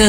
The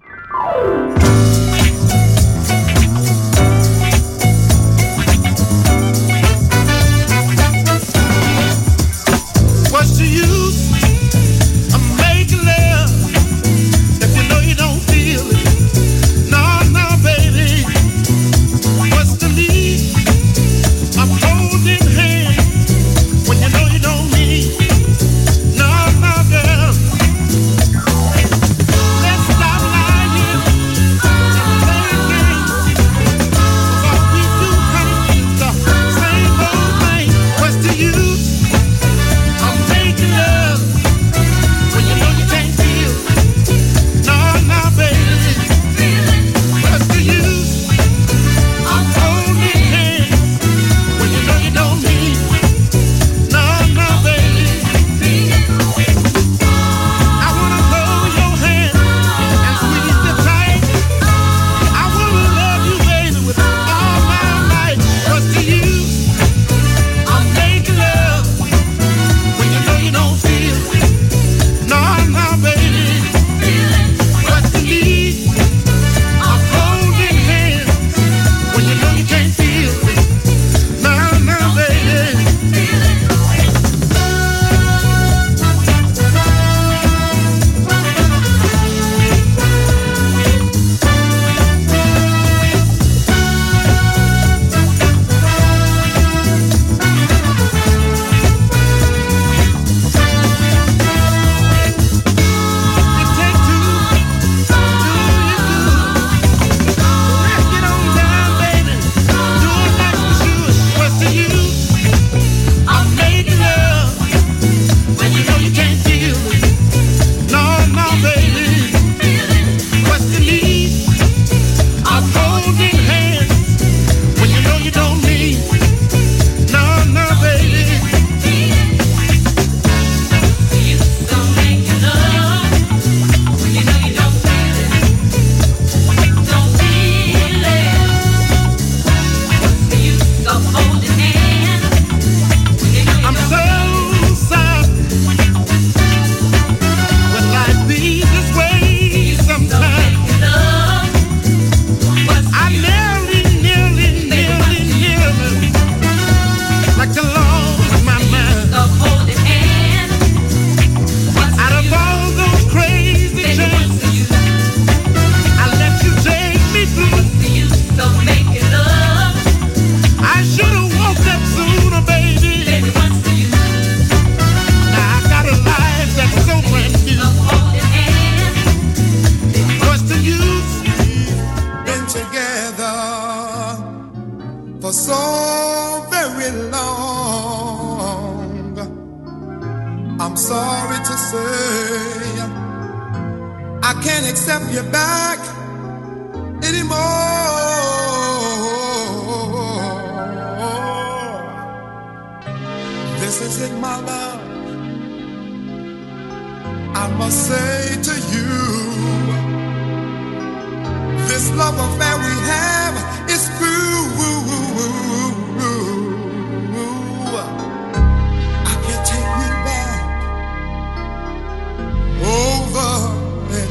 Work.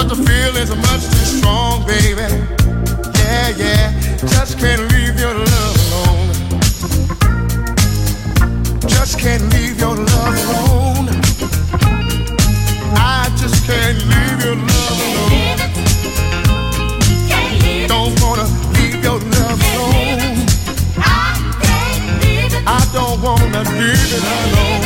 but the feelings are much too strong, baby. Yeah, yeah, just can't leave your love alone. Just can't leave your love alone. I just can't leave your love alone. Can't leave it. Don't wanna leave your love alone. I can't leave it. I don't wanna leave it alone.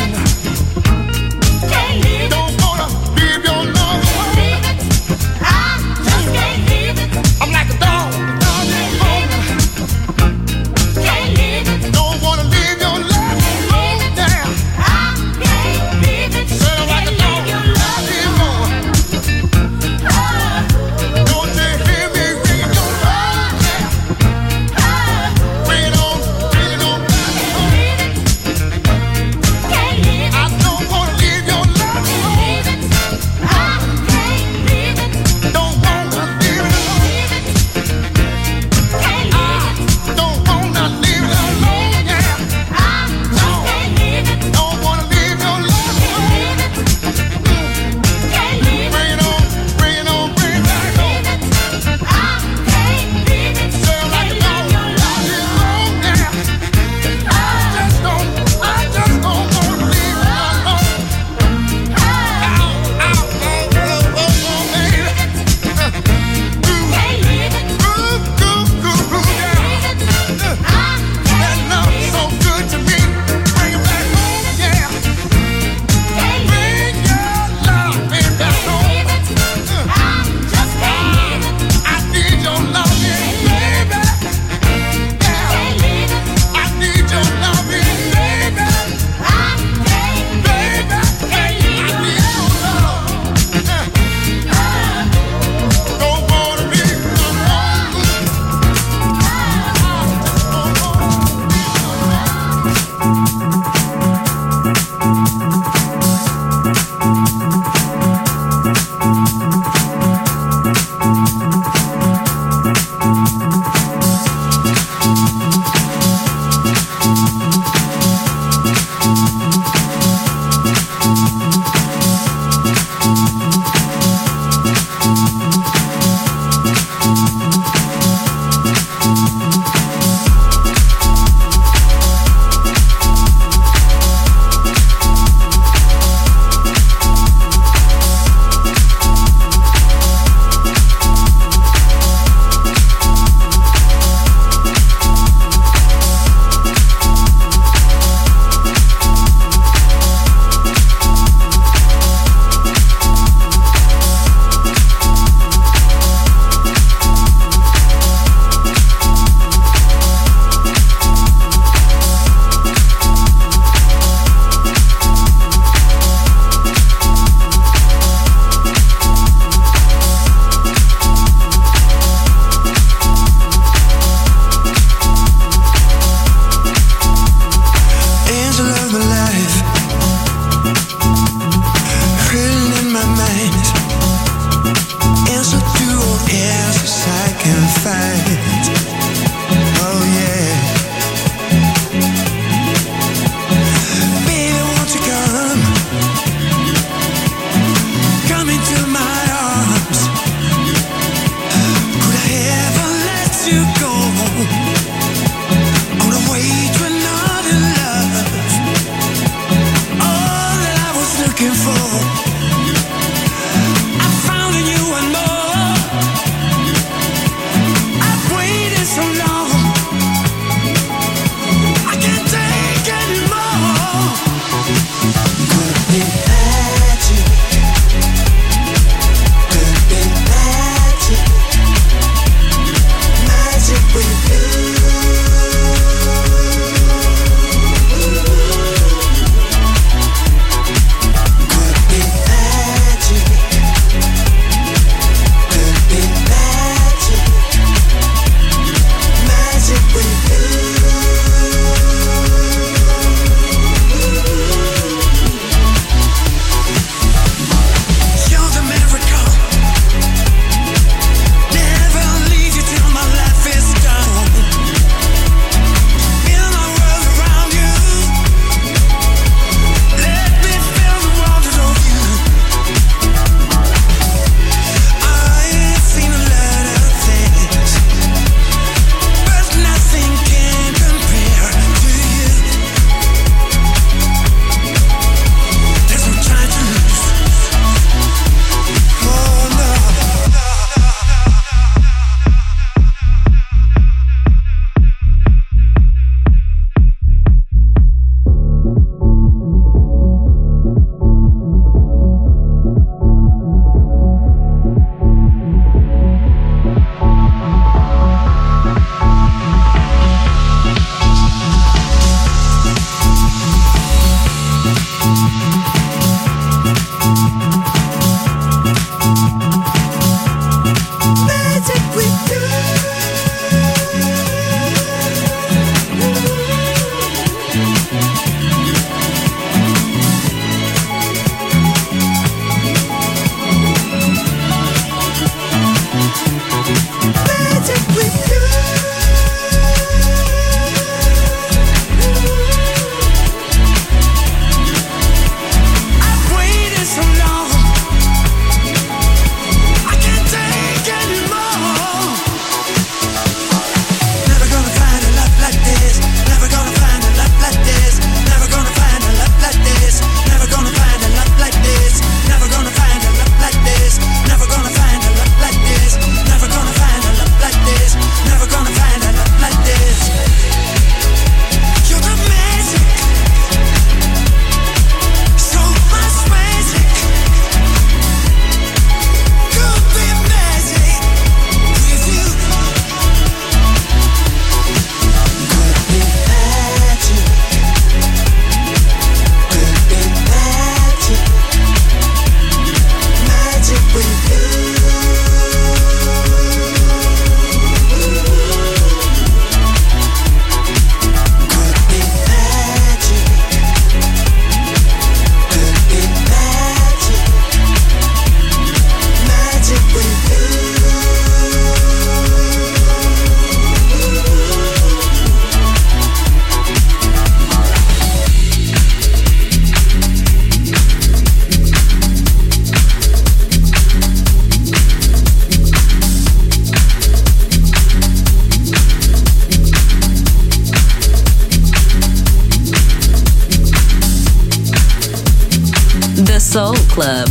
Soul Club.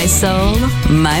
My soul, my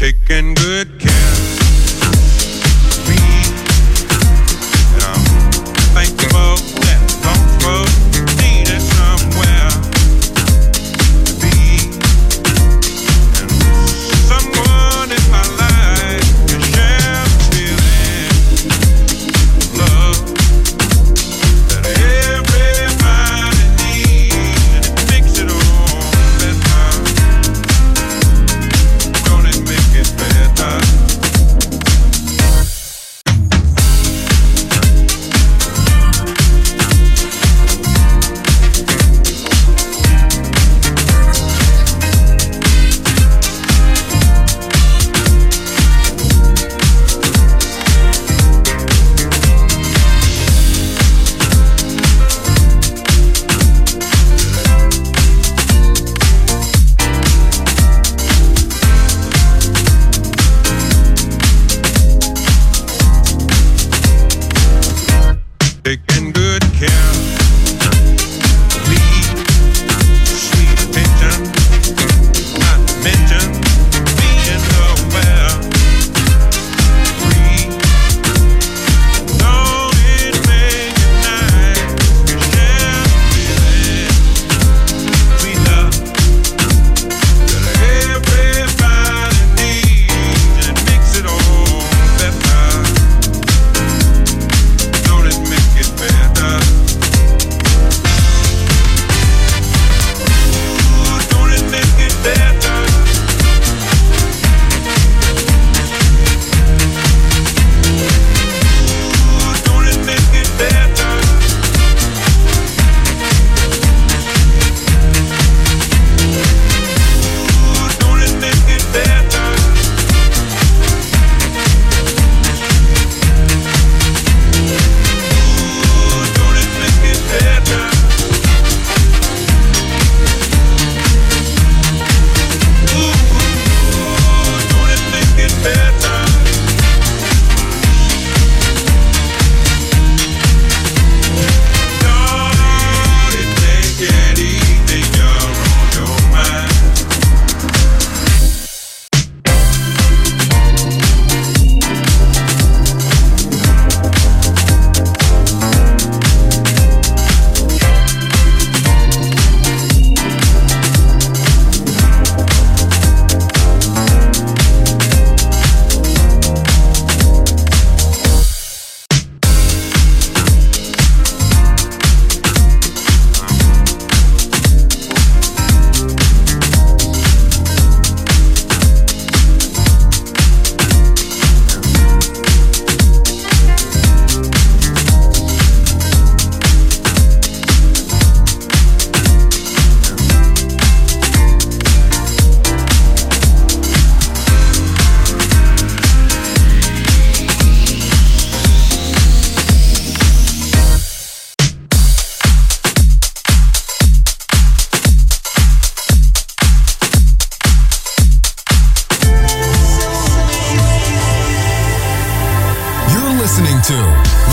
taking good care of me, and I'm thankful that God brought me to somewhere to be, and someone in my life to share the feeling, love that everybody needs, and it makes it all better, gonna make it better.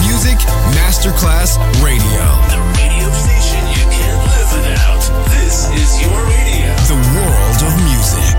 Music Masterclass Radio. The radio station you can't live without. This is your radio. The world of music.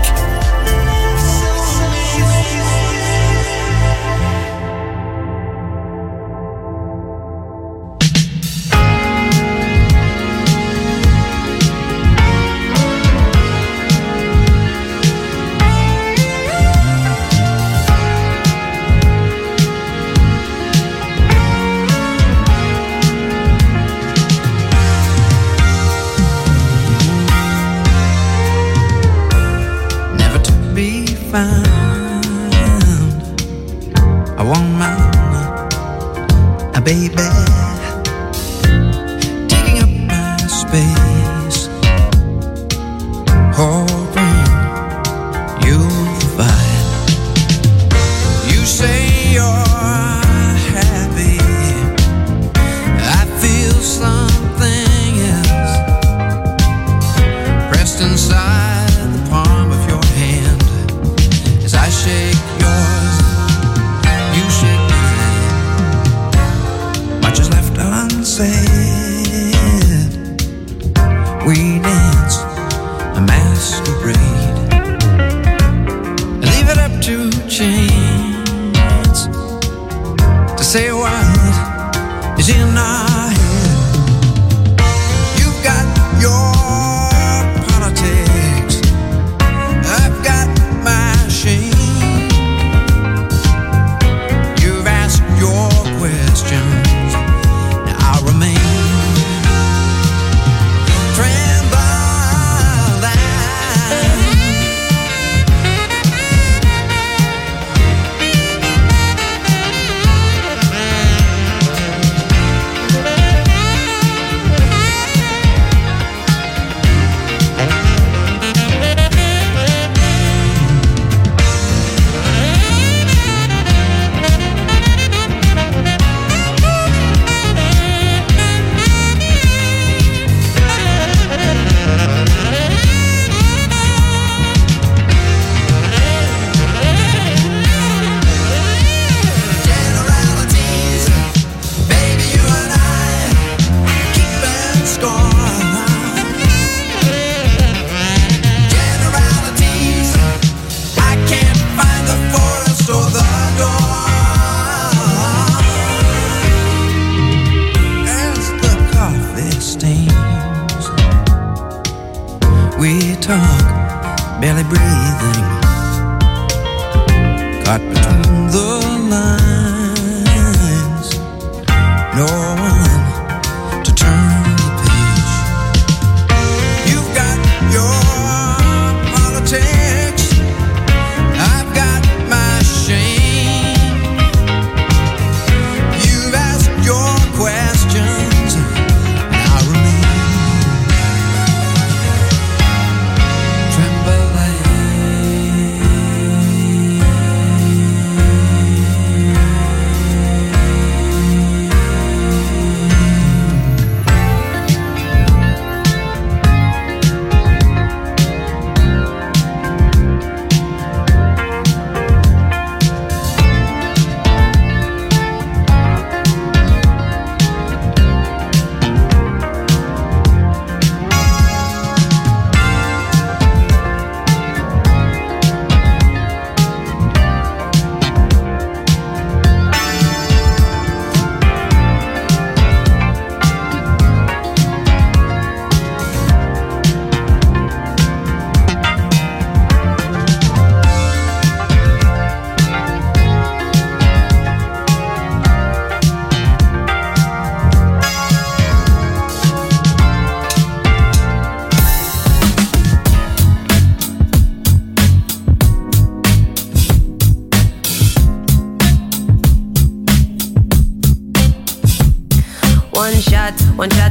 I want my baby taking up my space, hoping you'll find. You say you're happy, I feel something else pressed inside the palm of your hand as I shake yours. Said right between the lines. No one to turn the page. You've got your politics, I've got my shame. You've asked your questions, and I remain trembling.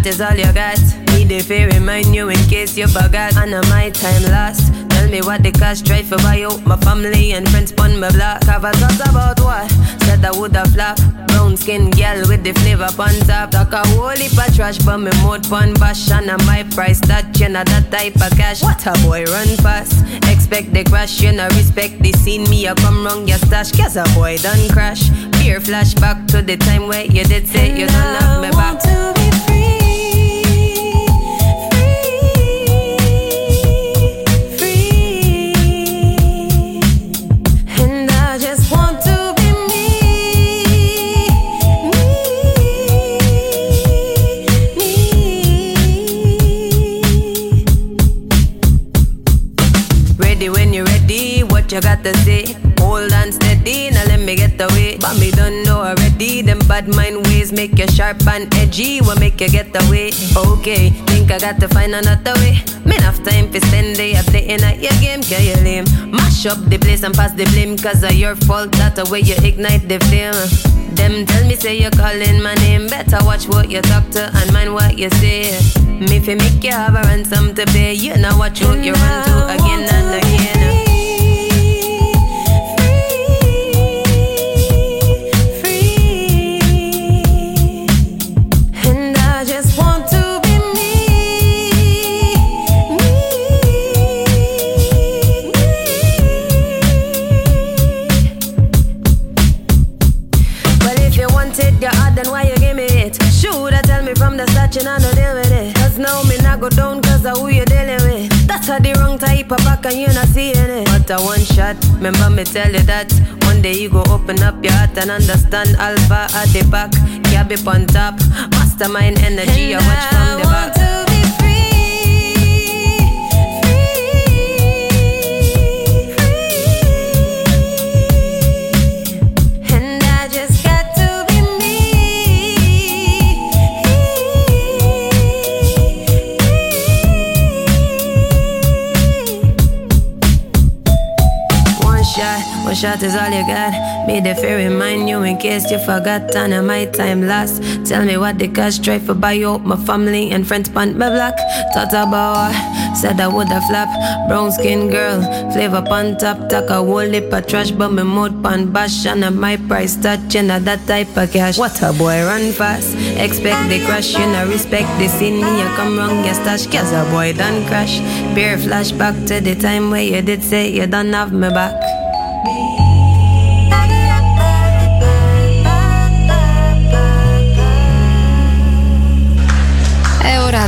Is all you got. Me dey fi remind you in case you forgot. I know my time lost. Tell me what the cost. Try for buy out my family and friends pon my block. Have a thought about what said I woulda flop. Brown skin girl with the flavor pon top. Talk a whole heap of trash but me mouth pon bash. And a my price that you know that type of cash. What a boy run fast. Expect the crash. You know respect the scene. Me a come round your stash. Guess a boy done crash. Fear flashback to the time where you did say and you done love me back. To be free. You got to say, hold on steady, now let me get away. But me don't know already, them bad mind ways make you sharp and edgy, will make you get away. Okay, think I got to find another way. Me enough time for Sunday, I play in at your game, kill your lame. Mash up the place and pass the blame, cause of your fault, that's the way you ignite the flame. Them tell me say you're calling my name, better watch what you talk to and mind what you say. Me fi make you have a ransom to pay, you know watch what you run to again and again. I no deal with it. Cause now me not go down cause of who you dealing with. That's a the wrong type of back and you not seeing it. But a one shot, remember me tell you that. One day you go open up your heart and understand alpha at the back. Gabby on top, mastermind energy, and I watch from the back. To be one shot is all you got. Made the fair remind you in case you forgot. And my time lost. Tell me what the cash try for buy out my family and friends pon my block. Thought about said I woulda flop. Brown skin girl, flavor pon top. Talk a whole heap of trash, but me mouth pon bash. And my price touch, you know that type of cash. What a boy run fast. Expect the crash, you know respect the scene. Me you come wrong, you stash. Cause a boy done crash. Beer flashback to the time where you did say you done have me back. È ora